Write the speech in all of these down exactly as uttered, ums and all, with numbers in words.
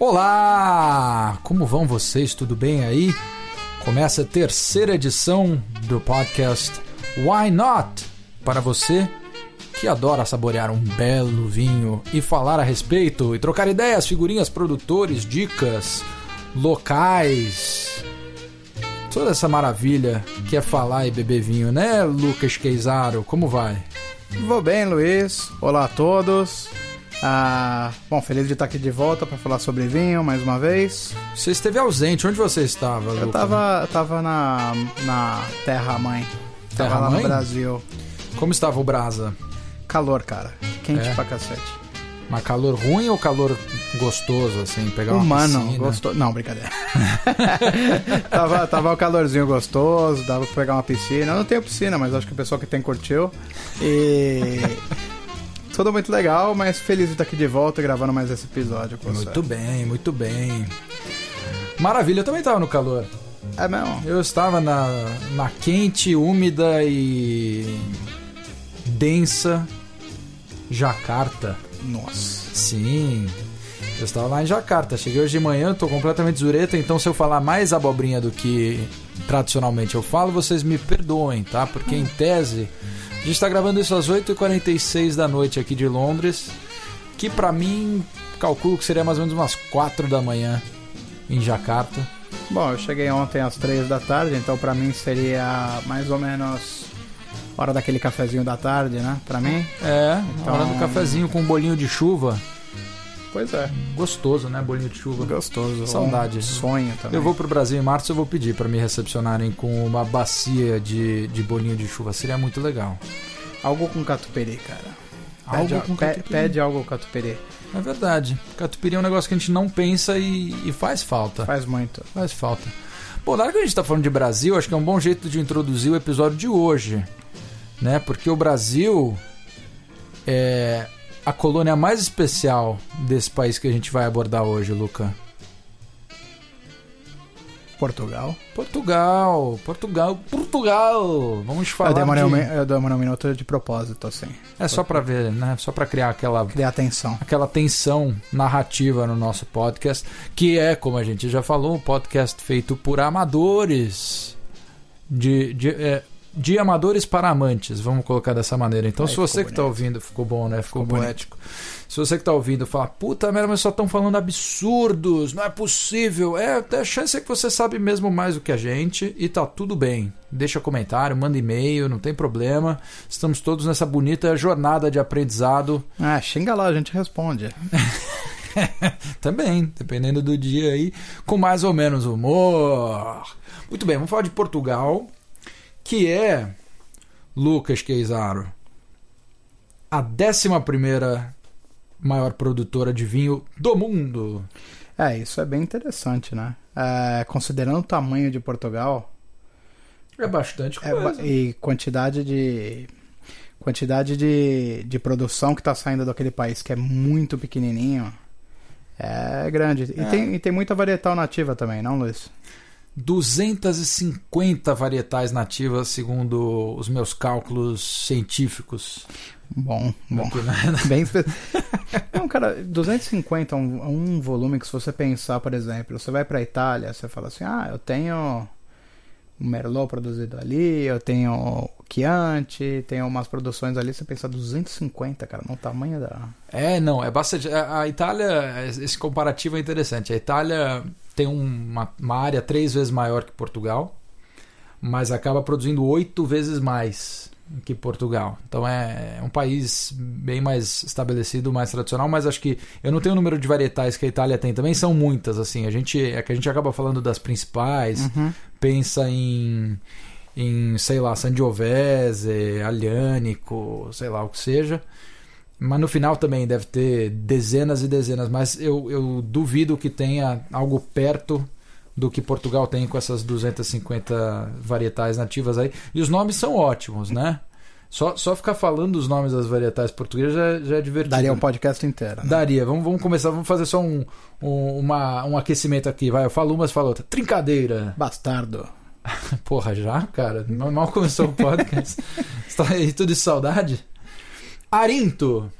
Olá! Como vão vocês? Tudo bem aí? Começa a terceira edição do podcast Why Not? Para você que adora saborear um belo vinho e falar a respeito e trocar ideias, figurinhas, produtores, dicas, locais. Toda essa maravilha que é falar e beber vinho, né, Lucas Queizarro? Como vai? Vou bem, Luiz. Olá a todos. Ah, bom, feliz de estar aqui de volta para falar sobre vinho mais uma vez. Você esteve ausente, onde você estava, Lucas? Eu estava tava na, na terra-mãe. Terra tava lá no Brasil. Como estava o Brasa? Calor, cara. Quente é. pra cacete. Mas calor ruim ou calor gostoso, assim? Pegar uma Humano, piscina? Gostoso. Não, brincadeira. tava, tava um calorzinho gostoso, dava pra pegar uma piscina. Eu não tenho piscina, mas acho que o pessoal que tem curtiu. E... tudo muito legal, mas feliz de estar aqui de volta gravando mais esse episódio com você. Muito bem, muito bem. Maravilha, eu também tava no calor. É mesmo? Eu estava na, na quente, úmida e densa Jakarta. Nossa. Sim. Eu estava lá em Jakarta. Cheguei hoje de manhã, estou completamente zureta, então se eu falar mais abobrinha do que tradicionalmente eu falo, vocês me perdoem, tá? Porque em tese, a gente está gravando isso às oito e quarenta e seis da noite aqui de Londres, que pra mim, calculo que seria mais ou menos umas quatro da manhã em Jakarta. Bom, eu cheguei ontem às três da tarde, então pra mim seria mais ou menos... hora daquele cafezinho da tarde, né? Pra mim. É, então... hora do cafezinho com um bolinho de chuva. Pois é. Gostoso, né? Bolinho de chuva. Gostoso. Saudade. Um sonho também. Eu vou pro Brasil em março, eu vou pedir pra me recepcionarem com uma bacia de, de bolinho de chuva. Seria muito legal. Algo com catupiry, cara. Pede, algo com catupiry. Pede algo com catupiry. É verdade. Catupiry é um negócio que a gente não pensa e, e faz falta. Faz muito. Faz falta. Bom, na hora que a gente tá falando de Brasil, acho que é um bom jeito de introduzir o episódio de hoje. Né? Porque o Brasil é a colônia mais especial desse país que a gente vai abordar hoje, Luca. Portugal. Portugal, Portugal, Portugal. Vamos falar. Eu demorei, de... um, eu demorei um minuto de propósito, assim. É só pra ver, né? Só pra criar aquela... criar tensão. Aquela tensão narrativa no nosso podcast, que é, como a gente já falou, um podcast feito por amadores de... de é... de amadores para amantes, vamos colocar dessa maneira. Então, aí, se você que está ouvindo, ficou bom, né? Ficou, ficou poético. Se você que está ouvindo fala, puta merda, mas só estão falando absurdos, não é possível. É, até a chance é que você sabe mesmo mais do que a gente e tá tudo bem. Deixa comentário, manda e-mail, não tem problema. Estamos todos nessa bonita jornada de aprendizado. Ah, xinga lá, a gente responde. Também, dependendo do dia aí, com mais ou menos humor. Muito bem, vamos falar de Portugal. Que é, Lucas Queizarro, a décima primeira maior produtora de vinho do mundo. É, isso é bem interessante, né? É, considerando o tamanho de Portugal... é bastante coisa. É, e quantidade de... quantidade de, de produção que está saindo daquele país, que é muito pequenininho, é grande. E, é. Tem, e tem muita varietal nativa também, não, Luiz? duzentas e cinquenta varietais nativas, segundo os meus cálculos científicos. Bom, bom. Aqui, né? Bem espe... Não, cara, duzentos e cinquenta é um, um volume que, se você pensar, por exemplo, você vai pra Itália, você fala assim, ah, eu tenho um Merlot produzido ali, eu tenho Chianti, tenho umas produções ali, você pensa duzentos e cinquenta, cara, no tamanho da... É, não, é bastante... A Itália, esse comparativo é interessante, a Itália... tem uma, uma área três vezes maior que Portugal, mas acaba produzindo oito vezes mais que Portugal. Então é um país bem mais estabelecido, mais tradicional, mas acho que eu não tenho o número de varietais que a Itália tem também, são muitas, assim. A gente, é que a gente acaba falando das principais, uhum. Pensa em, em, sei lá, Sangiovese, Aglianico, sei lá o que seja... mas no final também deve ter dezenas e dezenas, mas eu, eu duvido que tenha algo perto do que Portugal tem com essas duzentas e cinquenta varietais nativas aí. E os nomes são ótimos, né? Só, só ficar falando os nomes das varietais portuguesas já, já é divertido. Daria um podcast inteiro, né? Daria. Vamos, vamos começar, vamos fazer só um, um, uma, um aquecimento aqui. Vai, eu falo uma, você fala outra. Trincadeira. Bastardo. Porra, já, cara? Mal começou o podcast. Você tá aí tudo de saudade? Arinto.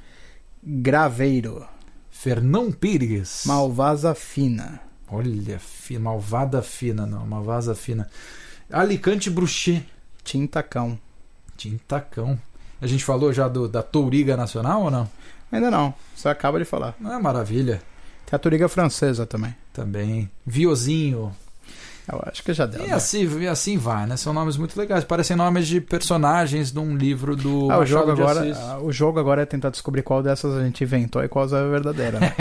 Graveiro. Fernão Pires. Malvasia Fina. Olha, fi, Malvada Fina, não. Malvasia Fina. Alicante Bruxê. Tintacão. Tintacão. A gente falou já do, da Touriga Nacional ou não? Ainda não. Você acaba de falar. Ah, maravilha. Tem a Touriga Francesa também. Também. Viosinho. Eu acho que já deu. E, né? assim, e assim vai, né? São nomes muito legais. Parecem nomes de personagens de um livro do ah, o jogo agora ah, o jogo agora é tentar descobrir qual dessas a gente inventou e qual é a verdadeira. Né?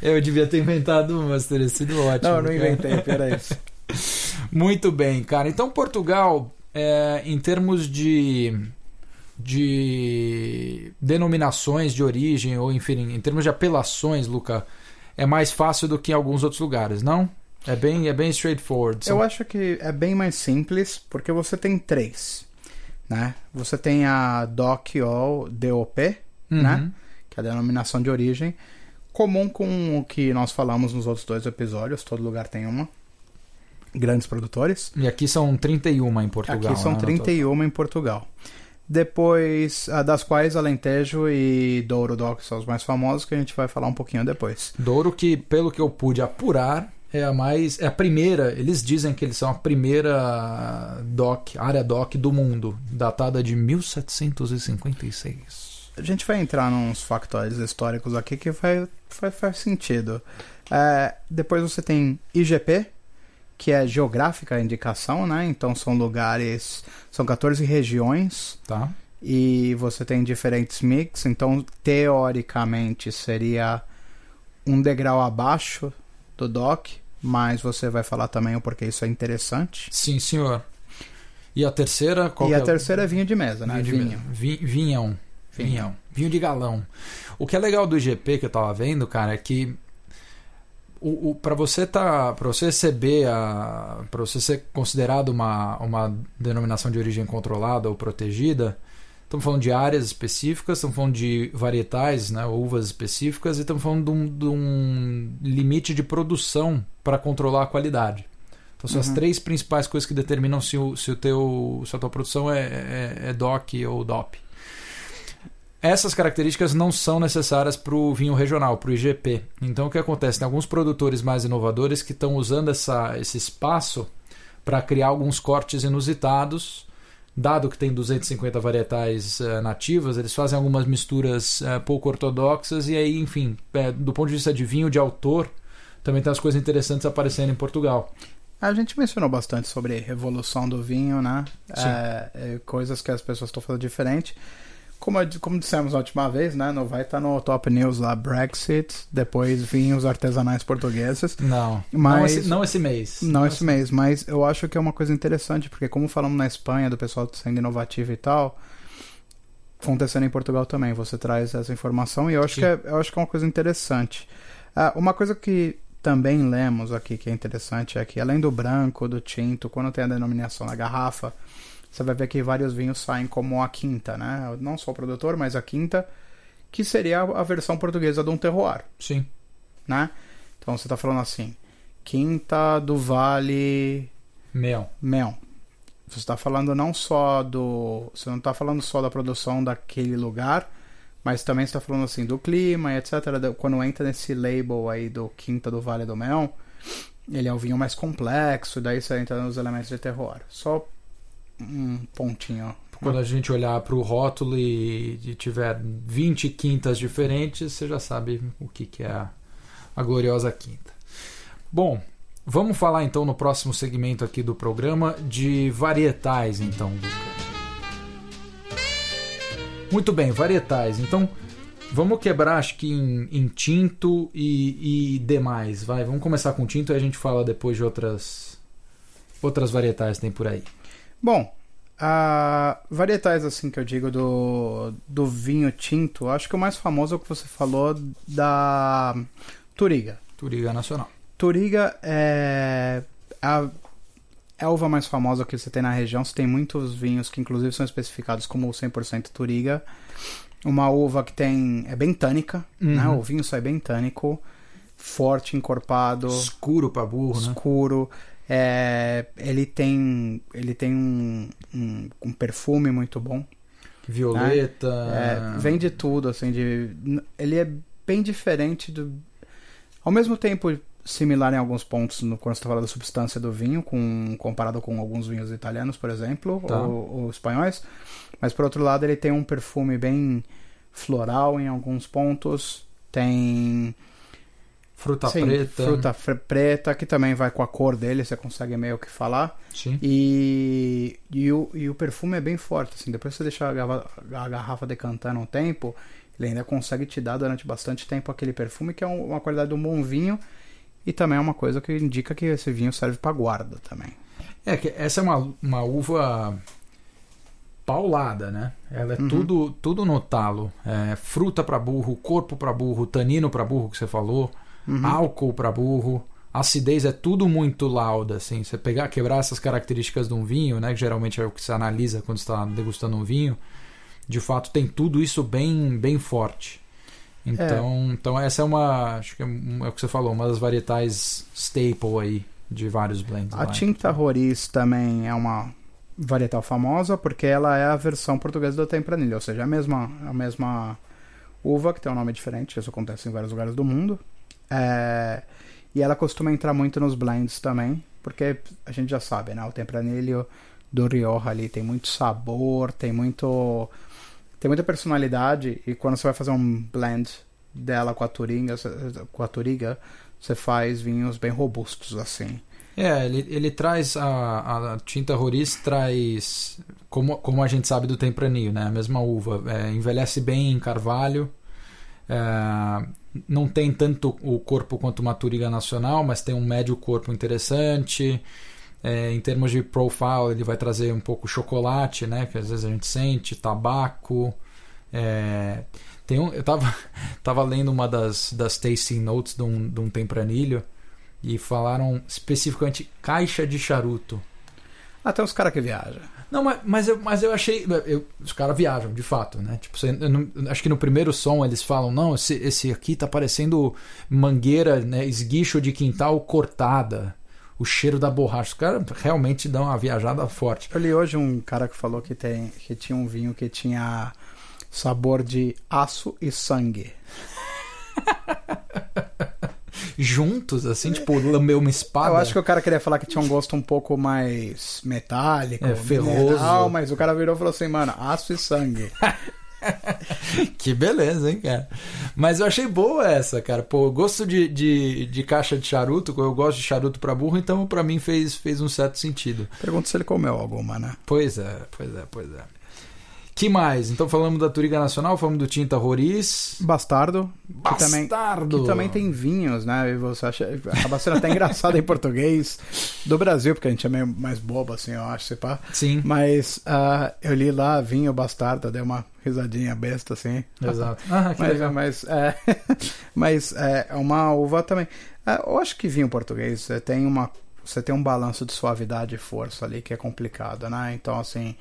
Eu devia ter inventado umas, teria sido ótimo. Não, eu não inventei, peraí. Muito bem, cara. Então, Portugal, é, em termos de, de denominações de origem, ou enfim, em termos de apelações, Luca, é mais fácil do que em alguns outros lugares, não? É bem, é bem straightforward. Eu acho que é bem mais simples, porque você tem três, né? Você tem a D O C ou D O P, uhum, né? Que é a denominação de origem, comum com o que nós falamos nos outros dois episódios, todo lugar tem uma. Grandes produtores. E aqui são trinta e uma em Portugal. Aqui são, né, trinta e uma em Portugal. Depois, das quais Alentejo e Douro, D O C, são os mais famosos, que a gente vai falar um pouquinho depois. Douro, que pelo que eu pude apurar, é a mais, é a primeira, eles dizem que eles são a primeira D O C, área D O C do mundo, datada de mil setecentos e cinquenta e seis. A gente vai entrar nos factórios históricos aqui que vai, vai, faz sentido. É, depois você tem I G P, que é geográfica a indicação, né? Então são lugares, são catorze regiões, tá? E você tem diferentes mix, então teoricamente seria um degrau abaixo do D O C, mas você vai falar também o porquê isso é interessante. Sim, senhor. E a terceira? Qual e a é? terceira é vinho de mesa, né? Vinho. Vinho. Vinho. Vinhão. Vinhão. Vinho de galão. O que é legal do I G P que eu tava vendo, cara, é que o, o, para você tá, para você receber a, para você ser considerado uma, uma denominação de origem controlada ou protegida, estamos falando de áreas específicas, estamos falando de varietais, né, uvas específicas, e estamos falando de um, de um limite de produção para controlar a qualidade. Então são, uhum, as três principais coisas que determinam se, o, se, o teu, se a tua produção é, é, é D O C ou D O P. Essas características não são necessárias para o vinho regional, para o I G P. Então o que acontece? Tem alguns produtores mais inovadores que estão usando essa, esse espaço para criar alguns cortes inusitados. Dado que tem duzentos e cinquenta varietais uh, nativas, eles fazem algumas misturas uh, pouco ortodoxas, e aí, enfim, é, do ponto de vista de vinho, de autor, também tem as coisas interessantes aparecendo em Portugal. A gente mencionou bastante sobre revolução do vinho, né? É, coisas que as pessoas estão fazendo diferente. Como, como dissemos na última vez, né? Não vai estar no Top News lá, Brexit, depois vinhos artesanais portugueses. Não, mas, não, esse, não esse mês. Não, não esse assim. mês, mas eu acho que é uma coisa interessante, porque como falamos na Espanha, do pessoal sendo inovativo e tal, acontecendo em Portugal também, você traz essa informação, e eu acho, que é, eu acho que é uma coisa interessante. Uh, uma coisa que também lemos aqui, que é interessante, é que além do branco, do tinto, quando tem a denominação na garrafa, você vai ver que vários vinhos saem como a quinta, né? Não só o produtor, mas a quinta, que seria a versão portuguesa de um terroir. Sim. Né? Então você está falando assim, Quinta do Vale... Meão. Meão. Você está falando não só do... Você não está falando só da produção daquele lugar, mas também você está falando assim do clima, etcétera. Quando entra nesse label aí do Quinta do Vale do Meão, ele é um vinho mais complexo, daí você entra nos elementos de terroir. Só... um pontinho. Quando a gente olhar para o rótulo e, e tiver vinte quintas diferentes, você já sabe o que, que é a, a gloriosa quinta. Bom, vamos falar então no próximo segmento aqui do programa de varietais, então, Luca. Muito bem, varietais. Então, vamos quebrar, acho que em, em tinto e, e demais. Vai, vamos começar com tinto e a gente fala depois de outras, outras varietais que tem por aí. Bom, a varietais assim que eu digo do, do vinho tinto, acho que o mais famoso é o que você falou da Touriga. Touriga Nacional. Touriga é a, é a uva mais famosa que você tem na região. Você tem muitos vinhos que inclusive são especificados como cem por cento Touriga. Uma uva que tem é bem tânica, uhum, né? O vinho sai bem tânico, forte, encorpado. Escuro pra burro, né? Escuro. É, ele tem, ele tem um, um, um perfume muito bom, violeta, né? É, vem de tudo assim, de, ele é bem diferente do... Ao mesmo tempo similar em alguns pontos no, quando você está falando da substância do vinho, com, comparado com alguns vinhos italianos, por exemplo, tá. ou, ou espanhóis. Mas, por outro lado, ele tem um perfume bem floral em alguns pontos. Tem... Fruta Sim, preta. Fruta fr- preta, que também vai com a cor dele, você consegue meio que falar. Sim. E, e, o, e o perfume é bem forte, assim. Depois que você deixar a garrafa, a garrafa decantando um tempo, ele ainda consegue te dar durante bastante tempo aquele perfume, que é um, uma qualidade de um bom vinho. E também é uma coisa que indica que esse vinho serve para guarda também. É, que essa é uma, uma uva paulada, né? Ela é uhum. tudo, tudo no talo. É, fruta para burro, corpo para burro, tanino para burro que você falou, uhum. álcool para burro, acidez, é tudo muito lauda, assim. Você pegar, quebrar essas características de um vinho, né? Que geralmente é o que se analisa quando você está degustando um vinho. De fato, tem tudo isso bem, bem forte. Então, é. então essa é uma, acho que é o que você falou, uma das varietais staple aí de vários blends. A Tinta Roriz também é uma varietal famosa porque ela é a versão portuguesa do Tempranillo, ou seja, a mesma, a mesma uva que tem um nome diferente, isso acontece em vários lugares do mundo. É, e ela costuma entrar muito nos blends também, porque a gente já sabe, né? O Tempranillo do Rioja ali tem muito sabor, tem muito... Tem muita personalidade, e quando você vai fazer um blend dela com a Touriga, com a Touriga, você faz vinhos bem robustos, assim. É, ele, ele traz, a, a Tinta Roriz traz, como, como a gente sabe do Tempranillo, né? A mesma uva, é, envelhece bem em carvalho, é, não tem tanto o corpo quanto uma Touriga Nacional, mas tem um médio corpo interessante. É, em termos de profile, ele vai trazer um pouco chocolate, né? Que às vezes a gente sente, tabaco. É, tem um, eu tava, tava lendo uma das, das tasting notes de um, de um Tempranillo e falaram especificamente caixa de charuto. Até os caras que viajam. Não, mas, mas, eu, mas eu achei... Eu, os caras viajam, de fato, né? Tipo, você, não, acho que no primeiro som eles falam, não, esse, esse aqui tá parecendo mangueira, né? Esguicho de quintal cortada. O cheiro da borracha, os caras realmente dão uma viajada forte. Eu li hoje um cara que falou que, tem, que tinha um vinho que tinha sabor de aço e sangue. Juntos, assim, tipo, lambeu uma espada. Eu acho que o cara queria falar que tinha um gosto um pouco mais metálico, é, ferroso. Mineral, mas o cara virou e falou assim, mano, aço e sangue. Que beleza, hein, cara? Mas eu achei boa essa, cara. Pô, eu gosto de, de, de caixa de charuto, eu gosto de charuto pra burro, então pra mim fez, fez um certo sentido. Pergunta se ele comeu alguma, né? Pois é, pois é, pois é. Que mais? Então falamos da Touriga Nacional, falamos do Tinta Roriz. Bastardo. Bastardo! Que também, que também tem vinhos, né? E você acha, acaba sendo até engraçado em português do Brasil, porque a gente é meio mais bobo, assim, eu acho, se pá. Sim. Mas uh, eu li lá, vinho Bastardo, dei uma risadinha besta, assim. Exato. Ah, que mas, legal. Mas, é, mas é uma uva também. Eu acho que vinho português, você tem, uma, você tem um balanço de suavidade e força ali, que é complicado, né? Então, assim...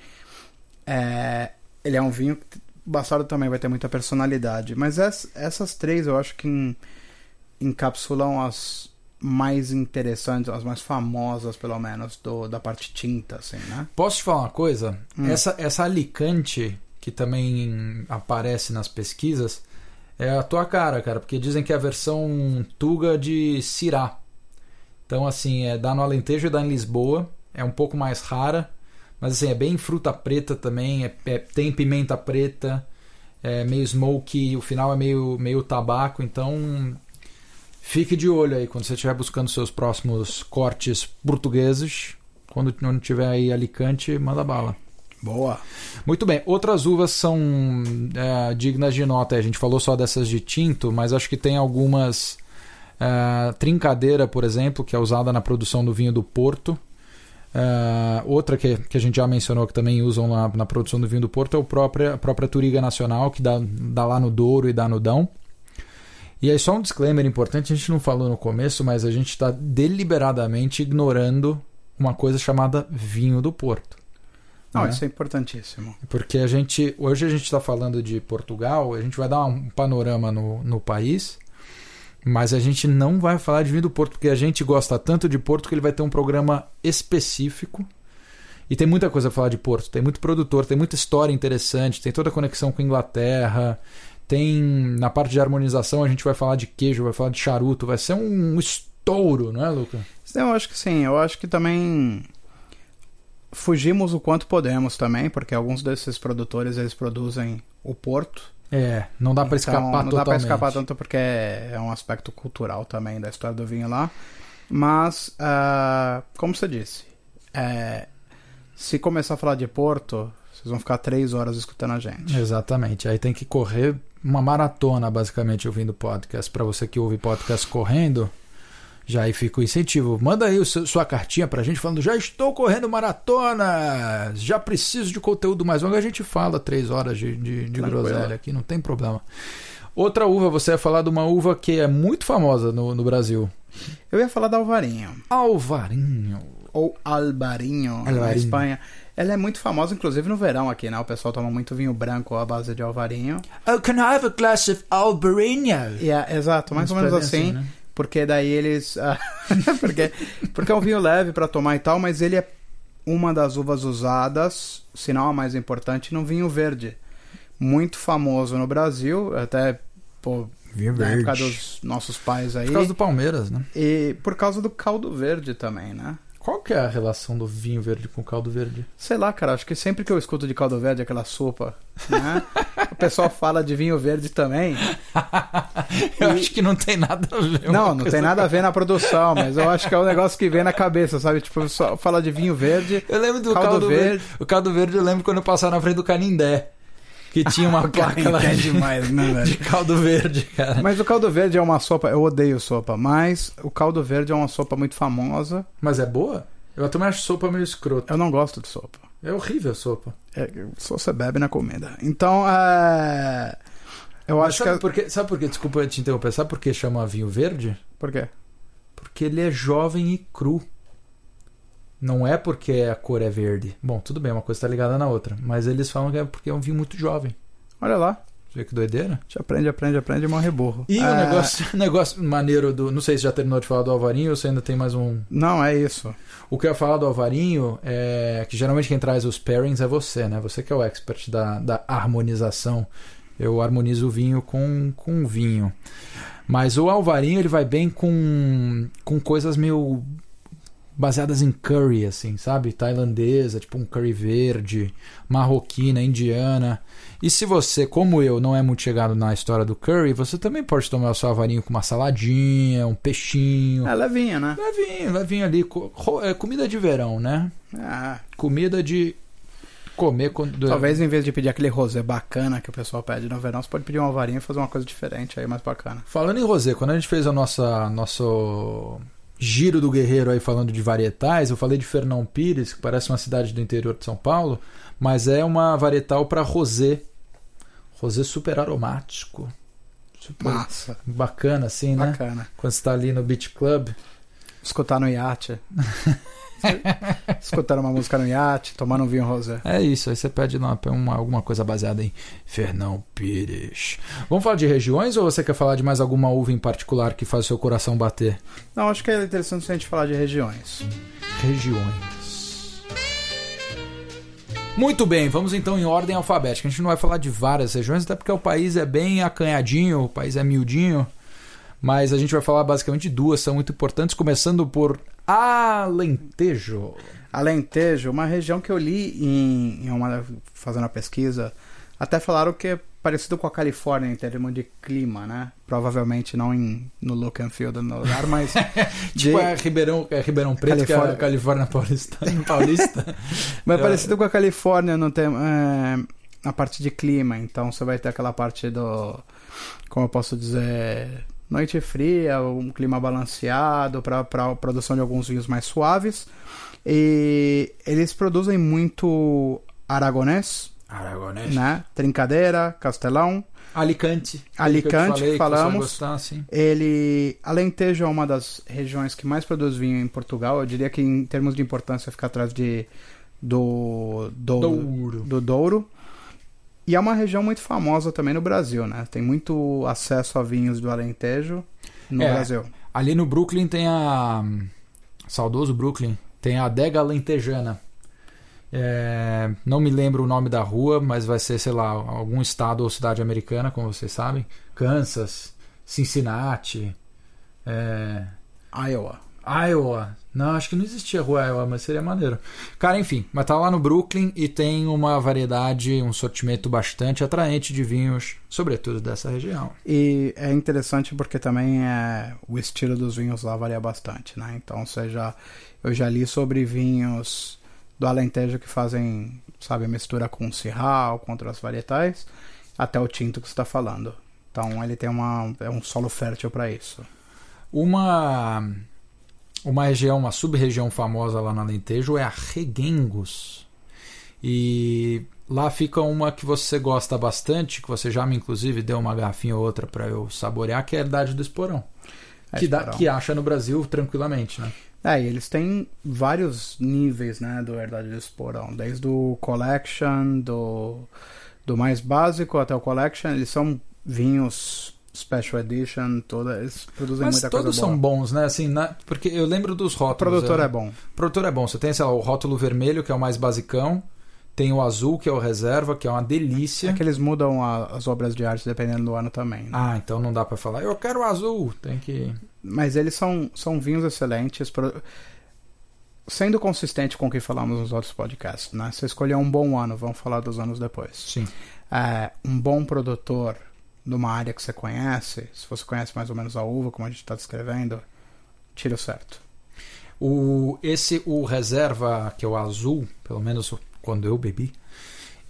É, ele é um vinho que Bastardo também vai ter muita personalidade, mas essa, essas três eu acho que en, encapsulam as mais interessantes, as mais famosas, pelo menos, do, da parte tinta, assim, né? Posso te falar uma coisa? Hum. Essa, essa Alicante, que também aparece nas pesquisas, é a tua cara, cara, porque dizem que é a versão Tuga de Syrah. Então, assim, é, dá no Alentejo e dá em Lisboa, é um pouco mais rara. Mas assim, é bem fruta preta também, é, é, tem pimenta preta, é meio smoky, o final é meio, meio tabaco, então fique de olho aí quando você estiver buscando seus próximos cortes portugueses. Quando não tiver aí Alicante, manda bala. Boa! Muito bem, outras uvas são é, dignas de nota, a gente falou só dessas de tinto, mas acho que tem algumas. É, Trincadeira, por exemplo, que é usada na produção do vinho do Porto. Uh, outra que, que a gente já mencionou que também usam na, na produção do vinho do Porto é o própria, a própria Touriga Nacional, que dá, dá lá no Douro e dá no Dão. E aí só um disclaimer importante, a gente não falou no começo, mas a gente está deliberadamente ignorando uma coisa chamada vinho do Porto. Não, né? Isso é importantíssimo. Porque a gente, hoje a gente está falando de Portugal, a gente vai dar um panorama no, no país... Mas a gente não vai falar de vinho do Porto, porque a gente gosta tanto de Porto que ele vai ter um programa específico. E tem muita coisa a falar de Porto. Tem muito produtor, tem muita história interessante, tem toda a conexão com a Inglaterra, Tem, na parte de harmonização, a gente vai falar de queijo, vai falar de charuto, vai ser um estouro, não é, Luca? Eu acho que sim, eu acho que também fugimos o quanto podemos também, porque alguns desses produtores, eles produzem o Porto. É, não dá pra escapar então, não totalmente. Não dá pra escapar tanto porque é um aspecto cultural também da história do vinho lá. Mas, uh, como você disse, é, se começar a falar de Porto, vocês vão ficar três horas escutando a gente. Exatamente, aí tem que correr uma maratona, basicamente, ouvindo podcast. Pra você que ouve podcast correndo, já aí fica o incentivo. Manda aí seu, sua cartinha pra gente falando, já estou correndo maratona, já preciso de conteúdo mais longo. A gente fala três horas de, de, de groselha aqui, não tem problema. Outra uva, você ia falar de uma uva que é muito famosa no, no Brasil. Eu ia falar da Alvarinho. Alvarinho. Ou Albariño, Alvarinho, na Espanha. Ela é muito famosa, inclusive no verão aqui, né? O pessoal toma muito vinho branco à base de Alvarinho. Oh, can I have a glass of Albariño? Yeah, exato, mais ou menos assim, né? Porque daí eles... porque, porque é um vinho leve para tomar e tal, mas ele é uma das uvas usadas, se não a mais importante, no vinho verde. Muito famoso no Brasil, até pô, vinho na verde. Época dos nossos pais aí. Por causa do Palmeiras, né? E por causa do caldo verde também, né? Qual que é a relação do vinho verde com o caldo verde? Sei lá, cara. Acho que sempre que eu escuto de caldo verde, aquela sopa, né? O pessoal fala de vinho verde também. Eu e... acho que não tem nada a ver. Não, não tem nada que... a ver na produção, mas eu acho que é um negócio que vem na cabeça, sabe? Tipo, o pessoal fala de vinho verde, eu lembro do caldo, caldo verde. verde. O caldo verde eu lembro quando eu passava na frente do Canindé. Que tinha uma ah, placa cara, lá de, demais, né, velho? De caldo verde, cara. Mas o caldo verde é uma sopa... Eu odeio sopa, mas o caldo verde é uma sopa muito famosa. Mas é boa? Eu também acho sopa meio escrota. Eu não gosto de sopa. É horrível a sopa. É, só você bebe na comida. Então, é... Eu mas acho sabe que... Por que... Sabe por quê? Desculpa eu te interromper. Sabe por que chama vinho verde? Por quê? Porque ele é jovem e cru. Não é porque a cor é verde. Bom, tudo bem, uma coisa está ligada na outra. Mas eles falam que é porque é um vinho muito jovem. Olha lá. Você vê que doideira? Te aprende, aprende, aprende e morre burro. E o é... um negócio, um negócio maneiro do... Não sei se já terminou de falar do Alvarinho ou se ainda tem mais um... Não, é isso. O que eu ia falar do Alvarinho é que geralmente quem traz os pairings é você, né? Você que é o expert da, da harmonização. Eu harmonizo o vinho com, com o vinho. Mas o Alvarinho ele vai bem com, com coisas meio... baseadas em curry, assim, sabe? Tailandesa, tipo um curry verde, marroquina, indiana. E se você, como eu, não é muito chegado na história do curry, você também pode tomar o seu alvarinho com uma saladinha, um peixinho. É, levinha, né? Levinho, levinho ali. Comida de verão, né? Ah. Comida de comer... quando. Talvez em vez de pedir aquele rosé bacana que o pessoal pede no verão, você pode pedir um alvarinho e fazer uma coisa diferente aí, mais bacana. Falando em rosé, quando a gente fez a nossa... nosso... Giro do Guerreiro aí falando de varietais, eu falei de Fernão Pires, que parece uma cidade do interior de São Paulo, mas é uma varietal para rosé. Rosé super aromático. Super massa. Bacana, assim, né? Bacana. Quando você tá ali no Beach Club. Escutar no iate. Escutar uma música no iate, tomar um vinho rosé. É isso, aí você pede uma, uma, alguma coisa baseada em Fernão Pires. Vamos falar de regiões ou você quer falar de mais alguma uva em particular que faz o seu coração bater? Não, acho que é interessante a gente falar de regiões. Regiões. Muito bem, vamos então em ordem alfabética. A gente não vai falar de várias regiões, até porque o país é bem acanhadinho, o país é miudinho. Mas a gente vai falar basicamente de duas, são muito importantes, começando por Alentejo. Alentejo, uma região que eu li em, em uma, fazendo a pesquisa, até falaram que é parecido com a Califórnia em termos de clima, né? Provavelmente não em, no look and feel do lugar, mas... tipo, de... é, Ribeirão, é Ribeirão Preto, Califórnia. Que é a Califórnia paulistana. paulista. Mas é parecido com a Califórnia no tem, é, na parte de clima, então você vai ter aquela parte do... Como eu posso dizer... Noite fria, um clima balanceado para a produção de alguns vinhos mais suaves. E eles produzem muito aragonês. Aragonês. Né? Trincadeira, castelão. Alicante. Alicante, que, que falamos. Que gostar, assim. Ele, Alentejo é uma das regiões que mais produz vinho em Portugal. Eu diria que em termos de importância fica atrás de, do, do, Douro. do Douro. E é uma região muito famosa também no Brasil, né? Tem muito acesso a vinhos do Alentejo no é, Brasil. Ali no Brooklyn tem a... Saudoso Brooklyn. Tem a adega alentejana. É, não me lembro o nome da rua, mas vai ser, sei lá, algum estado ou cidade americana, como vocês sabem. Kansas, Cincinnati, é... Iowa. Iowa. Não, acho que não existia rua Iowa, mas seria maneiro. Cara, enfim, mas tá lá no Brooklyn e tem uma variedade, um sortimento bastante atraente de vinhos, sobretudo dessa região. E é interessante porque também é, o estilo dos vinhos lá varia bastante, né? Então, seja, eu já li sobre vinhos do Alentejo que fazem, sabe, mistura com Syrah ou com outras varietais, até o tinto que você está falando. Então ele tem uma, é um solo fértil para isso. Uma, uma região, uma sub-região famosa lá no Alentejo é a Reguengos. E lá fica uma que você gosta bastante, que você já me inclusive deu uma garrafinha ou outra para eu saborear, que é a Herdade do Esporão. É que, dá, que acha no Brasil tranquilamente, né? É, e eles têm vários níveis, né, do Herdade do Esporão, desde o Collection, do, do mais básico até o Collection. Eles são vinhos Special Edition, toda, eles produzem mas muita coisa boa. Mas todos são bons, né, assim, na, porque eu lembro dos rótulos. O produtor é, é bom. O produtor é bom, você tem, sei lá, o rótulo vermelho, que é o mais basicão, tem o azul, que é o reserva, que é uma delícia. É que eles mudam a, as obras de arte dependendo do ano também, né? Ah, então não dá pra falar, eu quero o azul, tem que... Mas eles são, são vinhos excelentes, sendo consistente com o que falamos nos outros podcasts, né? Você escolher um bom ano, vamos falar dos anos depois. Sim. É, um bom produtor de uma área que você conhece, se você conhece mais ou menos a uva, como a gente está descrevendo, tira o certo. O, esse, o reserva, que é o azul, pelo menos quando eu bebi,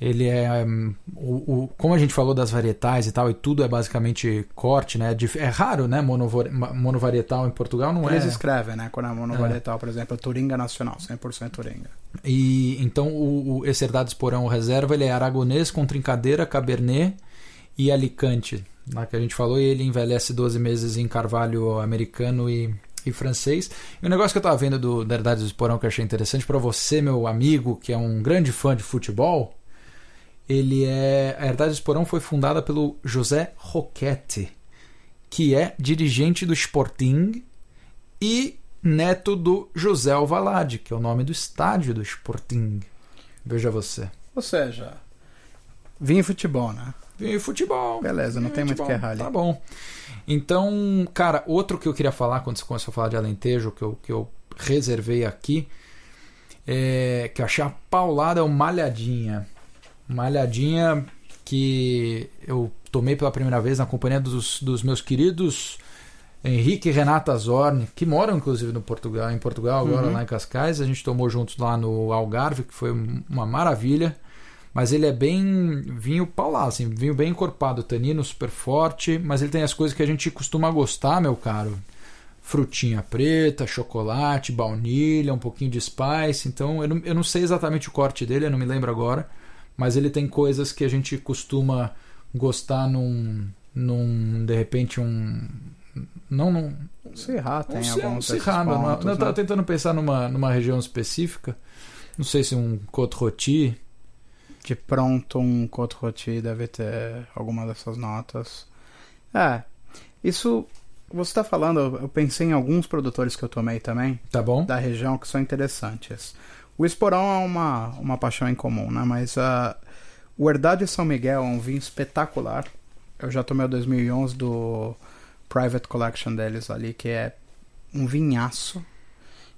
ele é, um, o, o, como a gente falou das varietais e tal, e tudo é basicamente corte, né? É raro, né? Monovor, monovarietal em Portugal, não é? Eles escrevem, né? Quando é monovarietal, é. Por exemplo, é Touriga Nacional, cem por cento Touriga. E então, o, o, esse Herdade do Esporão, o reserva, ele é aragonês com Trincadeira, Cabernet e Alicante, né, que a gente falou, e ele envelhece doze meses em carvalho americano e... e francês. E o negócio que eu estava vendo do, da Herdade do Esporão que eu achei interessante, para você, meu amigo, que é um grande fã de futebol, ele é... a Herdade do Esporão foi fundada pelo José Roquete, que é dirigente do Sporting e neto do José Alvalade, que é o nome do estádio do Sporting. Veja você. Ou seja, vinho e futebol, né? Vinho e futebol. Beleza, não tem muito que errar ali. Tá bom. Então, cara, outro que eu queria falar quando você começou a falar de Alentejo, que eu, que eu reservei aqui, é, que eu achei a paulada, é o Malhadinha. Malhadinha que eu tomei pela primeira vez na companhia dos, dos meus queridos Henrique e Renata Zorn, que moram inclusive no Portugal, em Portugal agora, uhum. lá em Cascais. A gente tomou juntos lá no Algarve, que foi uma maravilha. Mas ele é bem vinho paulado, assim, vinho bem encorpado, tanino super forte, mas ele tem as coisas que a gente costuma gostar, meu caro. Frutinha preta, chocolate, baunilha, um pouquinho de spice. Então, eu não, eu não sei exatamente o corte dele, eu não me lembro agora, mas ele tem coisas que a gente costuma gostar num, num de repente, um... não num... Um Syrah tem um, alguns um Syrah, pontos, não, eu estava tentando pensar numa, numa região específica, não sei se um Côte Rôti. De pronto, um Côte Rôti deve ter alguma dessas notas. É, isso... Você está falando, eu pensei em alguns produtores que eu tomei também. Tá bom. Da região, que são interessantes. O Esporão é uma, uma paixão em comum, né? Mas uh, o Herdade de São Miguel é um vinho espetacular. Eu já tomei o dois mil e onze do Private Collection deles ali, que é um vinhaço.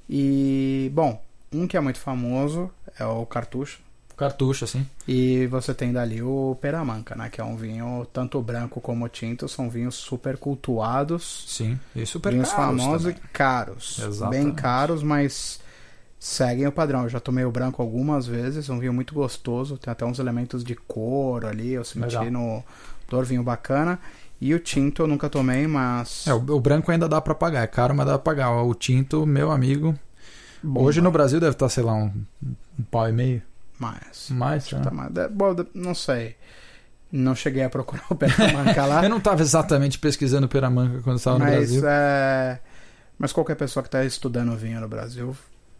E, bom, um que é muito famoso é o Cartuxa. Cartuxa, sim. E você tem dali o Peramanca, né? Que é um vinho tanto branco como tinto. São vinhos super cultuados. Sim, e super vinhos caros. Vinhos famosos também. E caros. Exatamente. Bem caros, mas seguem o padrão. Eu já tomei o branco algumas vezes. Um vinho muito gostoso. Tem até uns elementos de couro ali. Eu senti legal. No Douro, vinho bacana. E o tinto eu nunca tomei, mas... É, o, o branco ainda dá pra pagar. É caro, mas dá pra pagar. O tinto, meu amigo... Bom, hoje no Brasil deve estar, sei lá, um, um pau e meio. Mais. Mais, né? Tá mais. Bom, não sei. Não cheguei a procurar o Peramanca lá. Eu não estava exatamente pesquisando o Peramanca quando estava no Brasil. É... Mas qualquer pessoa que está estudando vinho no Brasil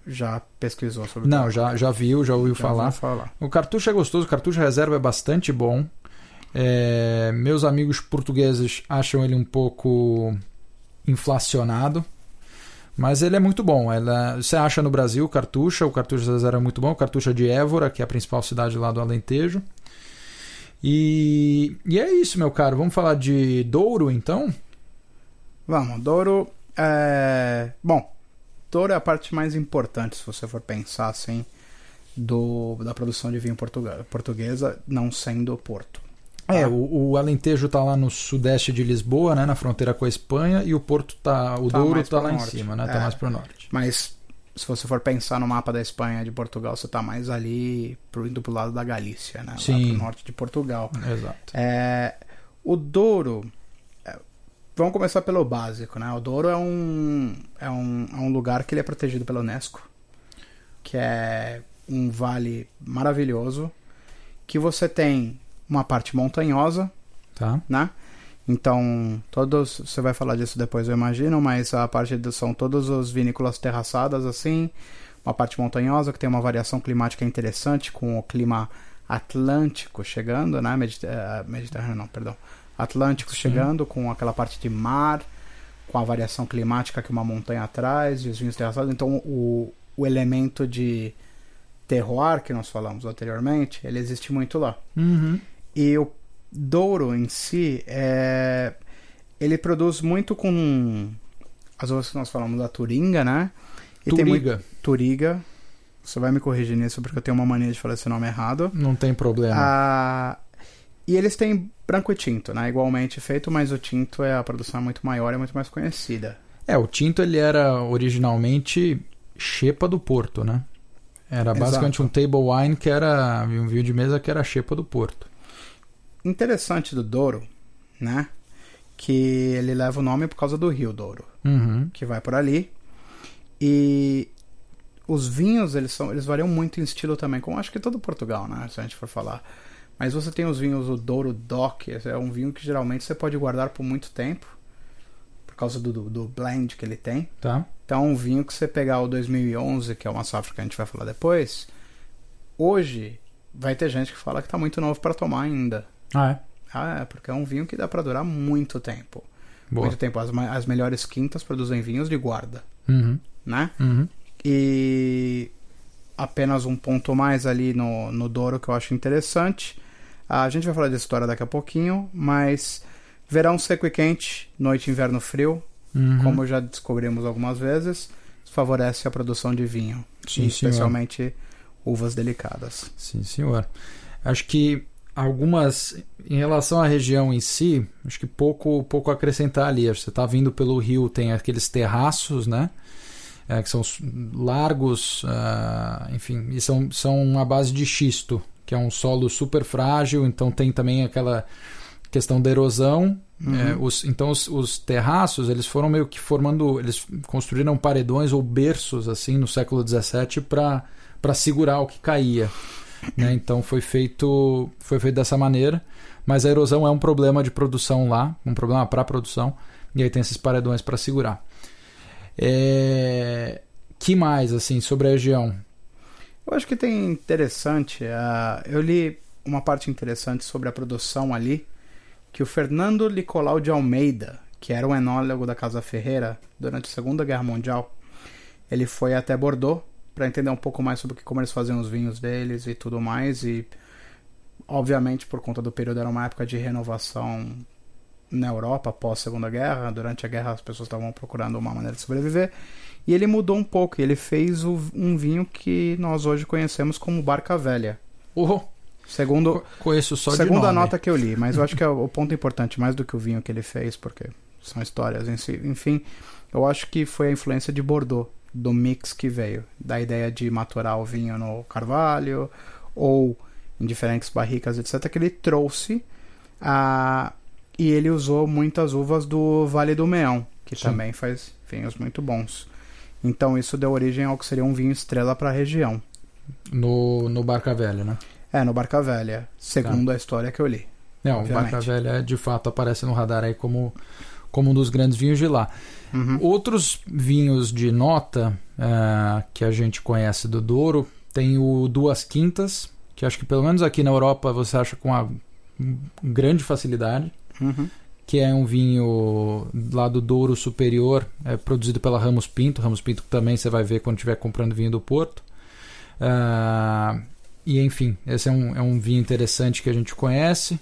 já pesquisou sobre o Não, já, já viu, já ouviu já falar. falar. O Cartucho é gostoso, o Cartucho Reserva é bastante bom. É... Meus amigos portugueses acham ele um pouco inflacionado. Mas ele é muito bom. Ela, você acha no Brasil Cartuxa, o Cartuxa zero é muito bom, o Cartuxa de Évora, que é a principal cidade lá do Alentejo. E, e é isso, meu caro. Vamos falar de Douro, então? Vamos. Douro é... Bom, Douro é a parte mais importante, se você for pensar assim, do, da produção de vinho portuguesa, não sendo o Porto. É, o, o Alentejo está lá no sudeste de Lisboa, né, na fronteira com a Espanha, e o Porto tá, o tá Douro está lá norte. Em cima, né, tá é, mais para o norte. Mas se você for pensar no mapa da Espanha e de Portugal, você está mais ali pro, indo para o lado da Galícia, né, para o norte de Portugal. Exato. É, o Douro, é, vamos começar pelo básico, né? O Douro é um, é, um, é um lugar que ele é protegido pela Unesco, que é um vale maravilhoso, que você tem uma parte montanhosa, tá, né? Então, todos, você vai falar disso depois, eu imagino, mas a parte de, são todas as vinícolas terraçadas, assim, uma parte montanhosa que tem uma variação climática interessante, com o clima atlântico chegando, né? Mediter- Mediterrâneo, não, perdão. Atlântico Sim. chegando, com aquela parte de mar, com a variação climática que uma montanha traz, e os vinhos terraçados. Então, o, o elemento de terroir que nós falamos anteriormente, ele existe muito lá. Uhum. E o Douro em si, é... ele produz muito com as uvas que nós falamos da Turinga, né? E Touriga. Tem muito... Touriga. Você vai me corrigir nisso, porque eu tenho uma mania de falar esse nome errado. Não tem problema. Ah... E eles têm branco e tinto, né? Igualmente feito, mas o tinto, é a produção é muito maior, é muito mais conhecida. É, o tinto ele era originalmente xepa do Porto, né? Era basicamente Exato. Um table wine, que era um vinho de mesa que era a xepa do Porto. Interessante do Douro, né? Que ele leva o nome por causa do rio Douro, uhum. que vai por ali. E os vinhos, eles, são, eles variam muito em estilo também, como acho que todo Portugal, né? Se a gente for falar. Mas você tem os vinhos, o Douro Doc, é um vinho que geralmente você pode guardar por muito tempo, por causa do, do, do blend que ele tem. Tá. Então, um vinho que você pegar o dois mil e onze, que é uma safra que a gente vai falar depois, hoje vai ter gente que fala que tá muito novo para tomar ainda. Ah, é? Ah, é, porque é um vinho que dá pra durar muito tempo. Boa. Muito tempo. As, as melhores quintas produzem vinhos de guarda. Uhum. Né? Uhum. E apenas um ponto mais ali no, no Douro que eu acho interessante. A gente vai falar dessa história daqui a pouquinho, mas verão seco e quente, noite e inverno frio, uhum. como já descobrimos algumas vezes, favorece a produção de vinho. Sim, especialmente senhor. Uvas delicadas. Sim, senhor. Acho que algumas, em relação à região em si, acho que pouco, pouco acrescentar ali. Você está vindo pelo rio, tem aqueles terraços, né? É, que são largos, uh, enfim, e são, são a base de xisto, que é um solo super frágil, então tem também aquela questão da erosão. Uhum. É, os, então os, os terraços, eles foram meio que formando, eles construíram paredões ou berços assim no século dezessete para segurar o que caía. Né? Então foi feito, foi feito dessa maneira, mas a erosão é um problema de produção lá, um problema para produção, e aí tem esses paredões para segurar. É... que mais assim sobre a região? Eu acho que tem interessante, uh, eu li uma parte interessante sobre a produção ali, que o Fernando Nicolau de Almeida, que era um enólogo da Casa Ferreira durante a Segunda Guerra Mundial, ele foi até Bordeaux para entender um pouco mais sobre como eles faziam os vinhos deles e tudo mais. E, obviamente, por conta do período, era uma época de renovação na Europa, pós Segunda Guerra. Durante a guerra, as pessoas estavam procurando uma maneira de sobreviver. E ele mudou um pouco. Ele fez o, um vinho que nós hoje conhecemos como Barca Velha. Uhum. Segundo, Conheço só segundo de a nota que eu li. Mas eu acho que é o ponto importante, mais do que o vinho que ele fez, porque são histórias em si. Enfim, eu acho que foi a influência de Bordeaux, do mix que veio, da ideia de maturar o vinho no carvalho ou em diferentes barricas, etcétera, que ele trouxe, uh, e ele usou muitas uvas do Vale do Meão, que Sim. também faz vinhos muito bons. Então isso deu origem ao que seria um vinho estrela para a região. No, no Barca Velha, né? É, no Barca Velha, segundo tá. a história que eu li. Não, o Barca Velha de fato aparece no radar aí como... como um dos grandes vinhos de lá. Uhum. Outros vinhos de nota uh, que a gente conhece do Douro, tem o Duas Quintas, que acho que pelo menos aqui na Europa você acha com uma grande facilidade, uhum. que é um vinho lá do Douro Superior, é produzido pela Ramos Pinto. Ramos Pinto também você vai ver quando estiver comprando vinho do Porto. Uh, e enfim, esse é um, é um vinho interessante que a gente conhece.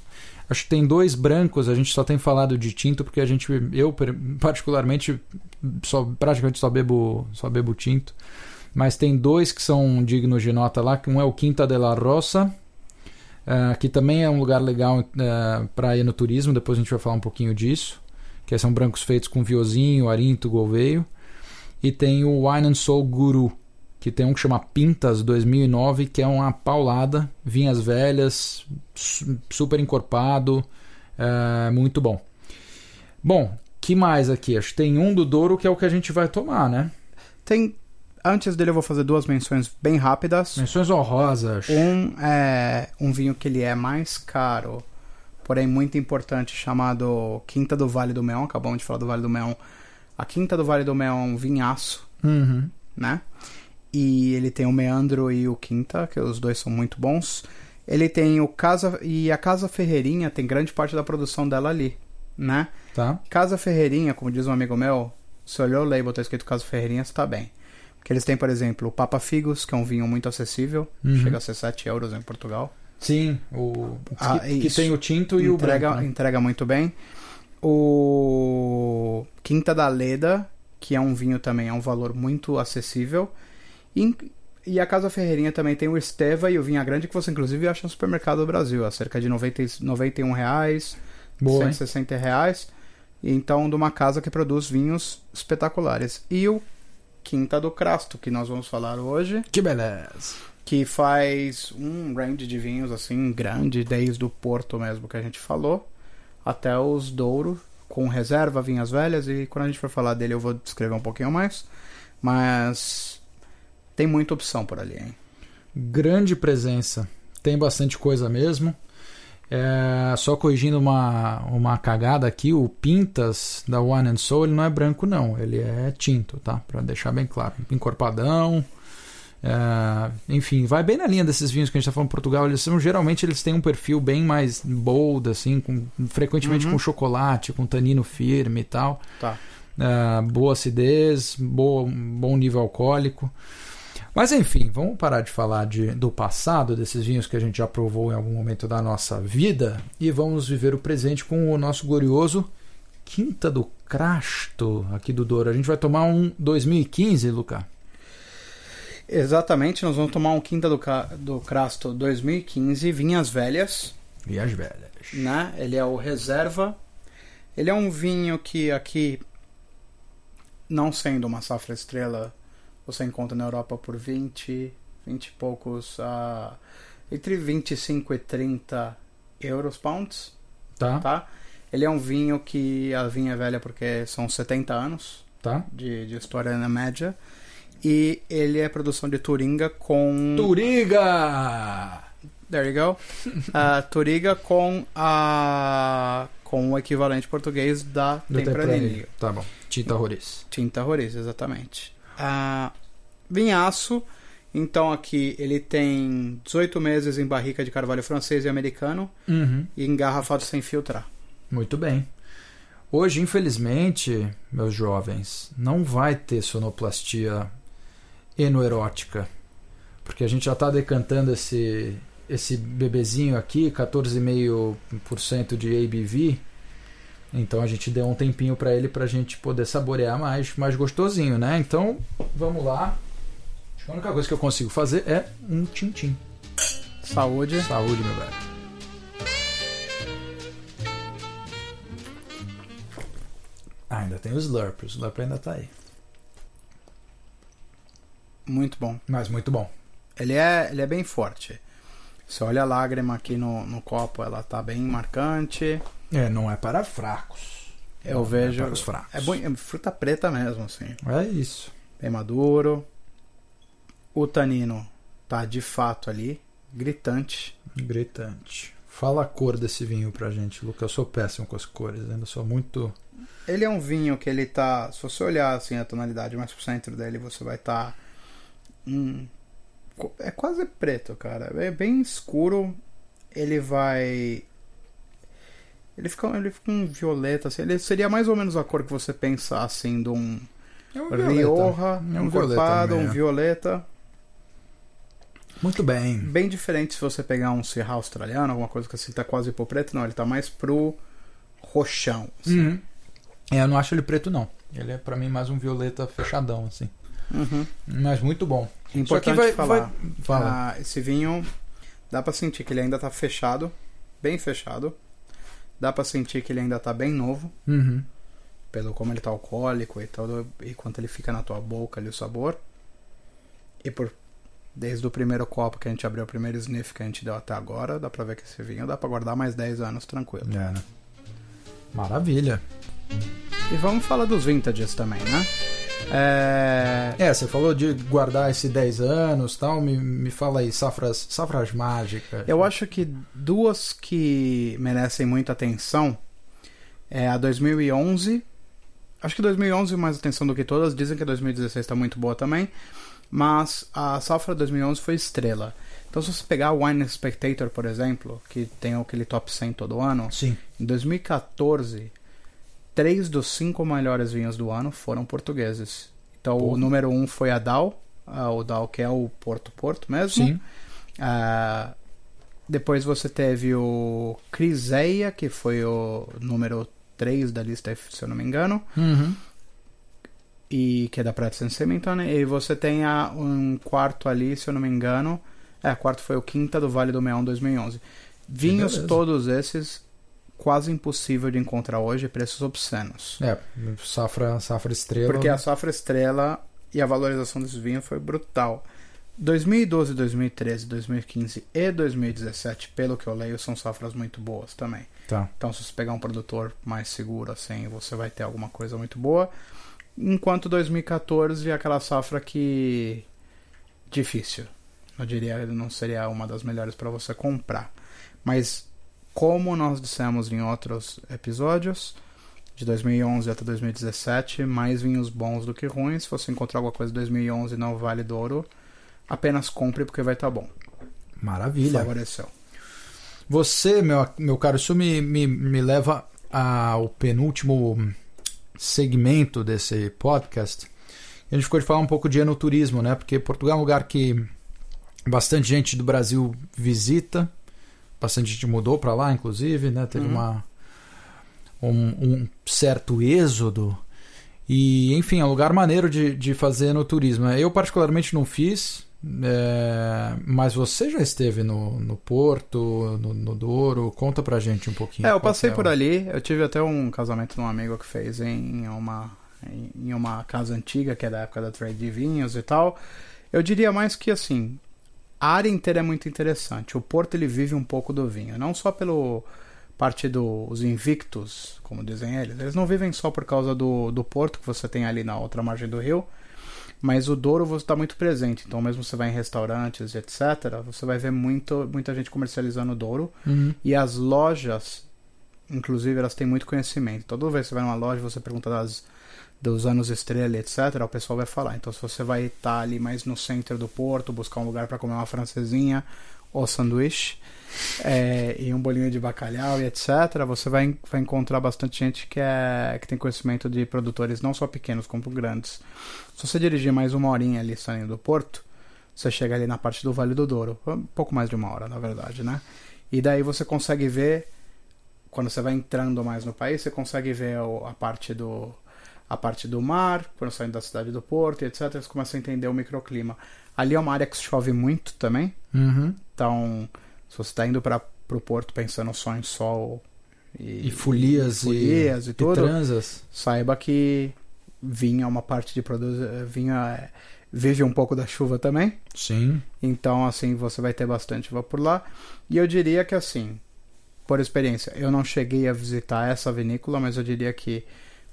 Acho que tem dois brancos, a gente só tem falado de tinto, porque a gente, eu particularmente, só, praticamente só bebo, só bebo tinto. Mas tem dois que são dignos de nota lá, que um é o Quinta de la Rosa, Uh, que também é um lugar legal uh, para ir no turismo, depois a gente vai falar um pouquinho disso, que são brancos feitos com Viosinho, Arinto, Gouveio. E tem o Wine and Soul Guru, que tem um que chama Pintas dois mil e nove, que é uma paulada, vinhas velhas, su- super encorpado, uh, muito bom. Bom, que mais aqui? Acho que tem um do Douro que é o que a gente vai tomar, né? Tem... Antes dele eu vou fazer duas menções bem rápidas. Menções honrosas. Um é um vinho que ele é mais caro, porém muito importante, chamado Quinta do Vale do Meão. Acabamos de falar do Vale do Meão. A Quinta do Vale do Meão é um vinhaço, uhum. né? E ele tem o Meandro e o Quinta, que os dois são muito bons. Ele tem o Casa... E a Casa Ferreirinha tem grande parte da produção dela ali, né? Tá. Casa Ferreirinha, como diz um amigo meu, se olhou o label, tá escrito Casa Ferreirinha, você tá bem. Que eles têm, por exemplo, o Papa Figos, que é um vinho muito acessível. Uhum. Chega a ser sete euros em Portugal. Sim, o ah, que, que tem o tinto e entrega, o branco. Né? Entrega muito bem. O Quinta da Leda, que é um vinho também, é um valor muito acessível. E, e a Casa Ferreirinha também tem o Esteva e o Vinha Grande, que você inclusive acha no supermercado do Brasil. A cerca de noventa e um reais, boa, cento e sessenta reais. Então, de uma casa que produz vinhos espetaculares. E o Quinta do Crasto, que nós vamos falar hoje. Que beleza! Que faz um range de vinhos assim, grande, desde o Porto mesmo que a gente falou, até os Douro, com reserva, vinhas velhas, e quando a gente for falar dele eu vou descrever um pouquinho mais, mas tem muita opção por ali, hein? Grande presença, tem bastante coisa mesmo. É, só corrigindo uma, uma cagada aqui, o Pintas da Wine and Soul ele não é branco não, ele é tinto, tá? Pra deixar bem claro, encorpadão, é, enfim, vai bem na linha desses vinhos que a gente tá falando em Portugal. Eles são, geralmente eles têm um perfil bem mais bold, assim, com, frequentemente uhum. com chocolate, com tanino firme e tal, tá. É, boa acidez, boa, bom nível alcoólico. Mas enfim, vamos parar de falar de, do passado, desses vinhos que a gente já provou em algum momento da nossa vida, e vamos viver o presente com o nosso glorioso Quinta do Crasto, aqui do Douro. A gente vai tomar um dois mil e quinze, Luca? Exatamente, nós vamos tomar um Quinta do, do Crasto dois mil e quinze, vinhas velhas. Vinhas velhas. Né? Ele é o reserva. Ele é um vinho que aqui, não sendo uma safra estrela, você encontra na Europa por vinte, vinte e poucos, a, entre vinte e cinco e trinta euros, pounds. Tá. tá. Ele é um vinho que a vinha é velha porque são setenta anos tá. de, de história na média. E ele é produção de Touriga com... Touriga! There you go. uh, Touriga com, a, com o equivalente português da Tempranillo. Tá bom. Tinta Roriz. Tinta Roriz, exatamente. Ah, vinhaço. Então aqui ele tem dezoito meses em barrica de carvalho francês e americano, uhum. e engarrafado sem filtrar. Muito bem. Hoje, infelizmente, meus jovens, não vai ter sonoplastia enoerótica, porque a gente já está decantando esse, esse bebezinho aqui, catorze vírgula cinco por cento de A B V. Então a gente deu um tempinho para ele, para a gente poder saborear mais, mais gostosinho, né? Então, vamos lá. Acho que a única coisa que eu consigo fazer é um tintim. Saúde. Saúde, meu velho. Ah, ainda tem o slurp. O slurp ainda tá aí. Muito bom. Mas muito bom. Ele é, ele é bem forte. Você olha a lágrima aqui no, no copo, ela tá bem marcante. É, não é para fracos. Eu não vejo. É para os fracos. É, bom, é fruta preta mesmo, assim. É isso. Bem maduro. O tanino tá de fato ali. Gritante. Gritante. Fala a cor desse vinho pra gente, Lucas. Eu sou péssimo com as cores, ainda sou muito. Ele é um vinho que ele tá. Se você olhar assim a tonalidade mais pro centro dele, você vai estar. Tá, hum, é quase preto, cara. É bem escuro. Ele vai. Ele fica, ele fica um violeta, assim. Ele seria mais ou menos a cor que você pensa, assim, de um... É um violeta. Rioja, é um, um corpado, um violeta. Muito bem. Bem diferente se você pegar um Syrah australiano, alguma coisa que assim, tá quase pro preto. Não, ele tá mais pro roxão, assim. Uhum. É, eu não acho ele preto, não. Ele é, pra mim, mais um violeta fechadão, assim. Uhum. Mas muito bom. Importante vai, falar. Vai... Fala. Ah, esse vinho, dá pra sentir que ele ainda tá fechado. Bem fechado. Dá pra sentir que ele ainda tá bem novo. Uhum. Pelo como ele tá alcoólico e tal, e quanto ele fica na tua boca ali o sabor. E por desde o primeiro copo que a gente abriu, o primeiro sniff que a gente deu até agora, dá pra ver que esse vinho dá pra guardar mais dez anos tranquilo. É, né? Maravilha. E vamos falar dos vintages também, né? É, é você falou de guardar esses dez anos e tal, me, me fala aí, safras, safras mágicas. Eu acho que duas que merecem muita atenção é a dois mil e onze... Acho que dois mil e onze mais atenção do que todas. Dizem que dois mil e dezesseis tá muito boa também. Mas a safra dois mil e onze foi estrela. Então se você pegar o Wine Spectator, por exemplo, que tem aquele top cem todo ano. Sim. Em dois mil e catorze, três dos cinco melhores vinhos do ano foram portugueses. Então Porra. O número um foi a D A O. O D A O que é o Porto Porto mesmo. Sim. Uh, depois você teve o Criseia, que foi o número três da lista, se eu não me engano. Uhum. E que é da Prata San Sementone. E você tem a, um quarto ali, se eu não me engano. É, quarto foi o Quinta do Vale do Meão dois mil e onze. Vinhos todos esses quase impossível de encontrar hoje, preços obscenos. É, safra, safra estrela. Porque né? A safra estrela e a valorização desse vinho foi brutal. dois mil e doze, dois mil e treze, dois mil e quinze e dois mil e dezessete, pelo que eu leio, são safras muito boas também. Tá. Então, se você pegar um produtor mais seguro, assim, você vai ter alguma coisa muito boa. Enquanto dois mil e catorze é aquela safra que... Difícil. Eu diria que não seria uma das melhores para você comprar. Mas, como nós dissemos em outros episódios, de dois mil e onze até dois mil e dezessete, mais vinhos bons do que ruins. Se você encontrar alguma coisa de dois mil e onze no Vale Douro, apenas compre porque vai estar tá bom. Maravilha. Favoreceu. Você, meu, meu caro, isso me, me, me leva ao penúltimo segmento desse podcast. A gente ficou de falar um pouco de enoturismo, né? Porque Portugal é um lugar que bastante gente do Brasil visita. Bastante gente mudou para lá, inclusive, né? Teve uhum. uma, um, um certo êxodo. E, enfim, é um lugar maneiro de, de fazer enoturismo. Eu, particularmente, não fiz, é... mas você já esteve no, no Porto, no, no Douro. Conta pra gente um pouquinho. É, eu passei é por o... ali. Eu tive até um casamento de um amigo que fez em uma, em uma casa antiga, que é da época da Trade de Vinhos e tal. Eu diria mais que, assim, a área inteira é muito interessante. O Porto, ele vive um pouco do vinho. Não só pelo... parte dos invictos, como dizem eles, eles não vivem só por causa do, do porto que você tem ali na outra margem do rio, mas o Douro você está muito presente. Então mesmo você vai em restaurantes, etcétera, você vai ver muito, muita gente comercializando o Douro. Uhum. E as lojas, inclusive, elas têm muito conhecimento. Toda vez que você vai numa loja, você pergunta das, dos anos estrela, etcétera, o pessoal vai falar. Então se você vai estar ali mais no centro do Porto, buscar um lugar para comer uma francesinha ou sanduíche, é, e um bolinho de bacalhau e etcétera, você vai, vai encontrar bastante gente que, é, que tem conhecimento de produtores não só pequenos como grandes. Se você dirigir mais uma horinha ali saindo do Porto, você chega ali na parte do Vale do Douro, um pouco mais de uma hora na verdade, né? E daí você consegue ver, quando você vai entrando mais no país, você consegue ver a parte do, a parte do mar, quando saindo da cidade do Porto e etcétera, você começa a entender o microclima. Ali é uma área que chove muito também. Uhum. Então, se você está indo para o Porto pensando só em sol e, e folias e, folias e, e tudo, e transas, saiba que vinho é uma parte de produzir, vinho é, vive um pouco da chuva também. Sim. Então, assim, você vai ter bastante chuva por lá. E eu diria que, assim, por experiência, eu não cheguei a visitar essa vinícola, mas eu diria que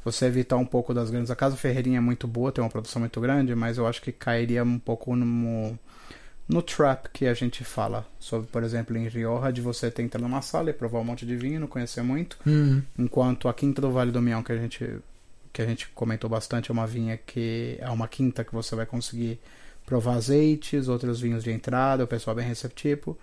você evitar um pouco das grandes. A Casa Ferreirinha é muito boa, tem uma produção muito grande, mas eu acho que cairia um pouco no, no trap que a gente fala sobre, por exemplo, em Rioja, de você ter entrado numa sala e provar um monte de vinho, não conhecer muito. Uhum. Enquanto a Quinta do Vale do Meão, que a gente, que a gente comentou bastante, é uma vinha que é uma quinta que você vai conseguir provar azeites, outros vinhos de entrada, o pessoal é bem receptivo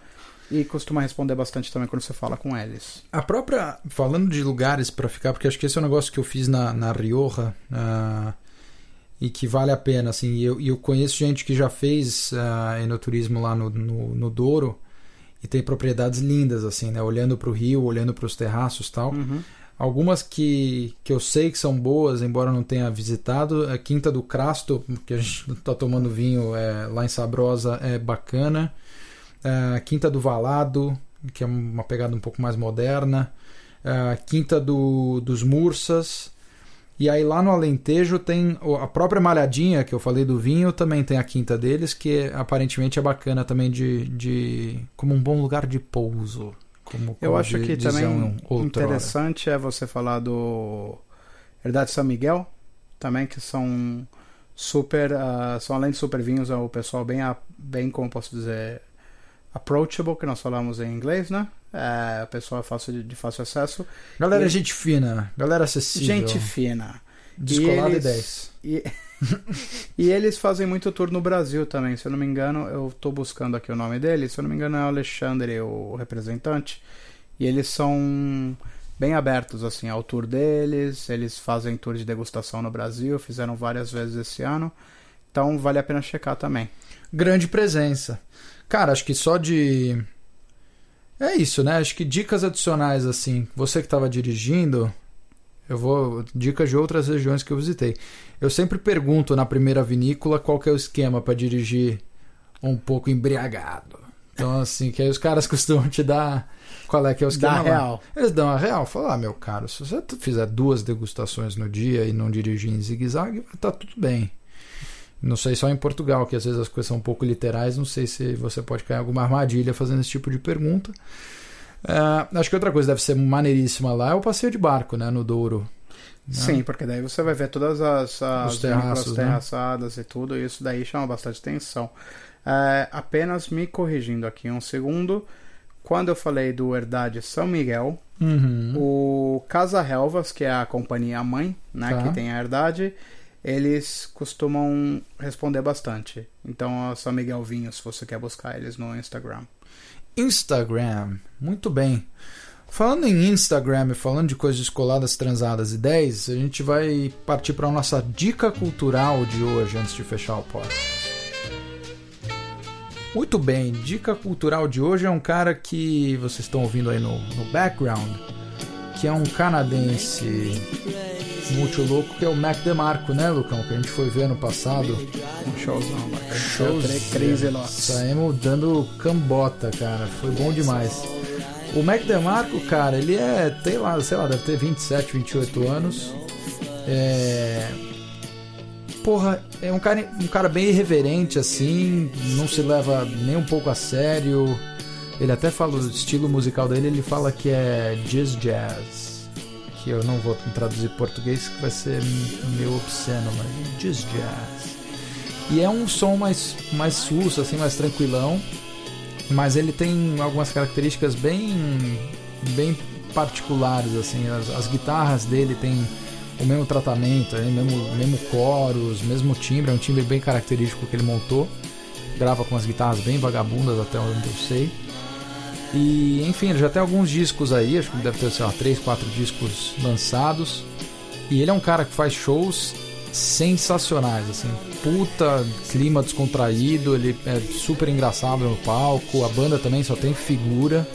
e costuma responder bastante também quando você fala com eles. A própria, falando de lugares para ficar, porque acho que esse é um negócio que eu fiz na, na Rioja uh, e que vale a pena, assim, e eu, eu conheço gente que já fez uh, enoturismo lá no, no, no Douro e tem propriedades lindas, assim, né, olhando para o rio, olhando para os terraços e tal. Uhum. Algumas que, que eu sei que são boas, embora não tenha visitado, a Quinta do Crasto, que a gente está tomando vinho é, lá em Sabrosa, é bacana. A Quinta do Valado, que é uma pegada um pouco mais moderna. A Quinta do, dos Mursas. E aí lá no Alentejo tem a própria Malhadinha, que eu falei do vinho, também tem a quinta deles, que aparentemente é bacana também de, de como um bom lugar de pouso. Como, eu como acho que também um interessante é você falar do Herdade de São Miguel também, que são super uh, são além de super vinhos, é o pessoal bem, bem, como posso dizer, approachable, que nós falamos em inglês, né? É, o pessoal é fácil de, de fácil acesso, galera, e... gente fina, galera acessível, gente fina, descolada e dez. E... e eles fazem muito tour no Brasil também, se eu não me engano, eu estou buscando aqui o nome dele, se eu não me engano é o Alexandre, o representante, e eles são bem abertos assim ao tour deles, eles fazem tour de degustação no Brasil, fizeram várias vezes esse ano, então vale a pena checar também. Grande presença. Cara, acho que só de... é isso, né? Acho que dicas adicionais, assim, você que estava dirigindo... Eu vou... dicas de outras regiões que eu visitei. Eu sempre pergunto na primeira vinícola qual que é o esquema para dirigir um pouco embriagado. Então, assim, que aí os caras costumam te dar qual é que é o esquema. Dá real. Eles dão a real. Falam, ah, meu caro, se você fizer duas degustações no dia e não dirigir em zigue-zague, tá tudo bem. Não sei, só em Portugal, que às vezes as coisas são um pouco literais, não sei se você pode cair em alguma armadilha fazendo esse tipo de pergunta. Uh, acho que outra coisa deve ser maneiríssima lá é o passeio de barco, né, no Douro, né? Sim, porque daí você vai ver todas as, as terraços, terraçadas, né? E tudo, e isso daí chama bastante atenção. Uh, apenas me corrigindo aqui um segundo, quando eu falei do Herdade São Miguel, uhum. o Casa Relvas, que é a companhia mãe, né, tá. que tem a Herdade, eles costumam responder bastante. Então, São Miguel Vinho, se você quer buscar eles no Instagram. Instagram, muito bem. Falando em Instagram e falando de coisas descoladas, transadas e dez, a gente vai partir para a nossa dica cultural de hoje, antes de fechar o podcast. Muito bem, dica cultural de hoje é um cara que vocês estão ouvindo aí no, no background, que é um canadense multilouco, que é o Mac Demarco, né, Lucão? Que a gente foi ver ano passado. Um showzão bacana. Showzão. Saímos dando cambota, cara. Foi bom demais. O Mac Demarco, cara, ele é, tem lá, sei lá, deve ter vinte e sete, vinte e oito anos. É... Porra, é um cara, um cara bem irreverente, assim. Não se leva nem um pouco a sério. Ele até fala, o estilo musical dele, ele fala que é jazz jazz. Eu não vou traduzir português, que vai ser meio obsceno, mas jazz jazz. E é um som mais, mais susso, assim, mais tranquilão, mas ele tem algumas características bem, bem particulares, assim. As, as guitarras dele têm o mesmo tratamento, né? mesmo, mesmo coros, mesmo timbre, é um timbre bem característico que ele montou. Grava com as guitarras bem vagabundas, até onde eu sei. E enfim, ele já tem alguns discos aí, acho que deve ter, sei lá, três, quatro discos lançados. E ele é um cara que faz shows sensacionais, assim, puta clima descontraído, ele é super engraçado no palco, a banda também só tem figura.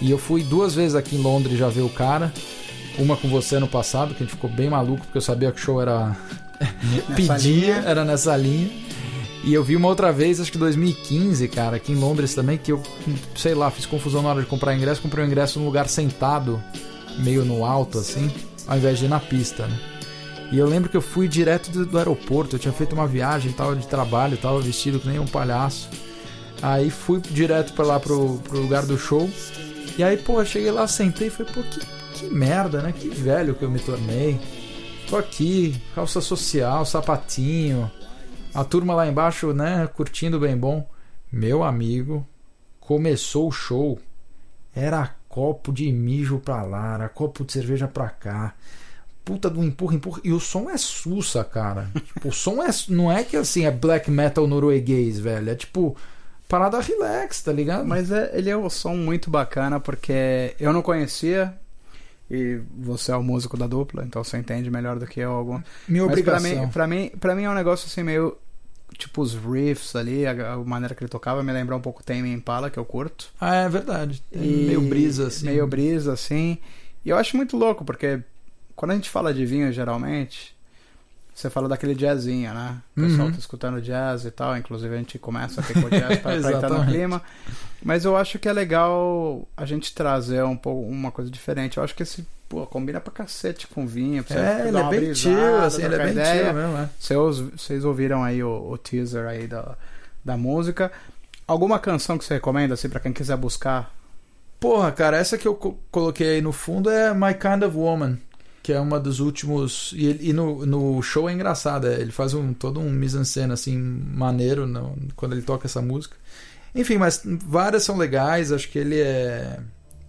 E eu fui duas vezes aqui em Londres já ver o cara, uma com você no passado, que a gente ficou bem maluco, porque eu sabia que o show era pedia, era nessa linha. E eu vi uma outra vez, acho que dois mil e quinze, cara, aqui em Londres também, que eu, sei lá, fiz confusão na hora de comprar ingresso, comprei um ingresso num lugar sentado, meio no alto, assim, ao invés de ir na pista, né? E eu lembro que eu fui direto do, do aeroporto, eu tinha feito uma viagem, tava de trabalho, tava vestido que nem um palhaço. Aí fui direto pra lá, pro, pro lugar do show. E aí, pô, eu cheguei lá, sentei e falei, pô, que, que merda, né? Que velho que eu me tornei. Tô aqui, calça social, sapatinho... A turma lá embaixo, né, curtindo bem bom. Meu amigo, começou o show, era copo de mijo pra lá, era copo de cerveja pra cá, puta do empurra, empurra. E o som é sussa, cara. Tipo, o som é, não é que assim é black metal norueguês, velho. É tipo parada relax, tá ligado? Mas é, ele é um som muito bacana, porque eu não conhecia, e você é o músico da dupla, então você entende melhor do que eu algum. Minha obrigação. Mas pra mim, pra mim, pra mim é um negócio assim meio... tipo os riffs ali, a, a maneira que ele tocava me lembrou um pouco o Tame Impala, que eu curto. Ah, é verdade. É meio brisa, assim. Meio brisa, assim. E eu acho muito louco, porque quando a gente fala de vinho, geralmente, você fala daquele jazzinho, né? O pessoal uhum. tá escutando jazz e tal, inclusive a gente começa a ficar jazz pra, pra entrar no clima. Mas eu acho que é legal a gente trazer um pouco uma coisa diferente. Eu acho que esse... Pô, combina pra cacete com vinho. É, ele é bem chill, assim, ele é bem chill mesmo, é. Vocês, vocês ouviram aí o, o teaser aí da, da música. Alguma canção que você recomenda, assim, pra quem quiser buscar? Porra, cara, essa que eu co- coloquei aí no fundo é My Kind of Woman, que é uma dos últimos... E, e no, no show é engraçado, é, ele faz um, todo um mise-en-scène, assim, maneiro no, quando ele toca essa música. Enfim, mas várias são legais, acho que ele é...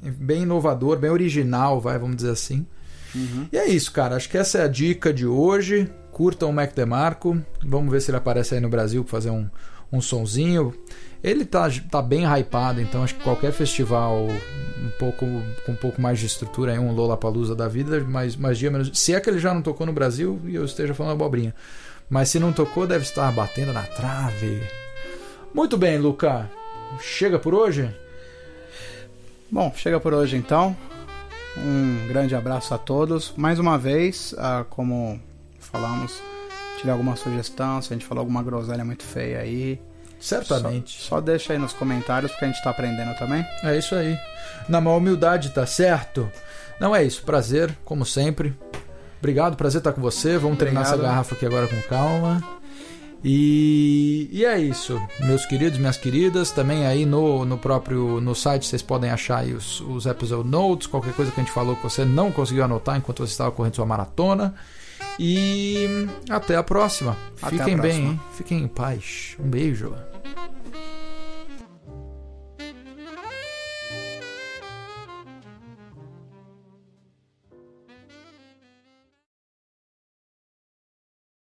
bem inovador, bem original, vai, vamos dizer assim. Uhum. E é isso, cara. Acho que essa é a dica de hoje. Curtam o Mac Demarco. Vamos ver se ele aparece aí no Brasil pra fazer um, um sonzinho. Ele tá, tá bem hypado, então acho que qualquer festival um pouco, com um pouco mais de estrutura, aí um Lollapalooza da vida, mas mais dia menos. Se é que ele já não tocou no Brasil e eu esteja falando abobrinha. Mas se não tocou, deve estar batendo na trave. Muito bem, Luca. Chega por hoje? Bom, chega por hoje então. Um grande abraço a todos. Mais uma vez, ah, como falamos, tiver alguma sugestão, se a gente falou alguma groselha muito feia aí, certamente. Só, só deixa aí nos comentários, porque a gente tá aprendendo também. É isso aí. Na maior humildade, tá certo? Não é isso. Prazer, como sempre. Obrigado, prazer estar com você. Vamos treinar Obrigado. essa garrafa aqui agora com calma. E, e é isso, meus queridos, minhas queridas. Também aí no, no próprio no site vocês podem achar aí os, os episode notes, qualquer coisa que a gente falou que você não conseguiu anotar enquanto você estava correndo sua maratona. E até a próxima. Até Fiquem a próxima. bem, hein? Fiquem em paz. Um beijo.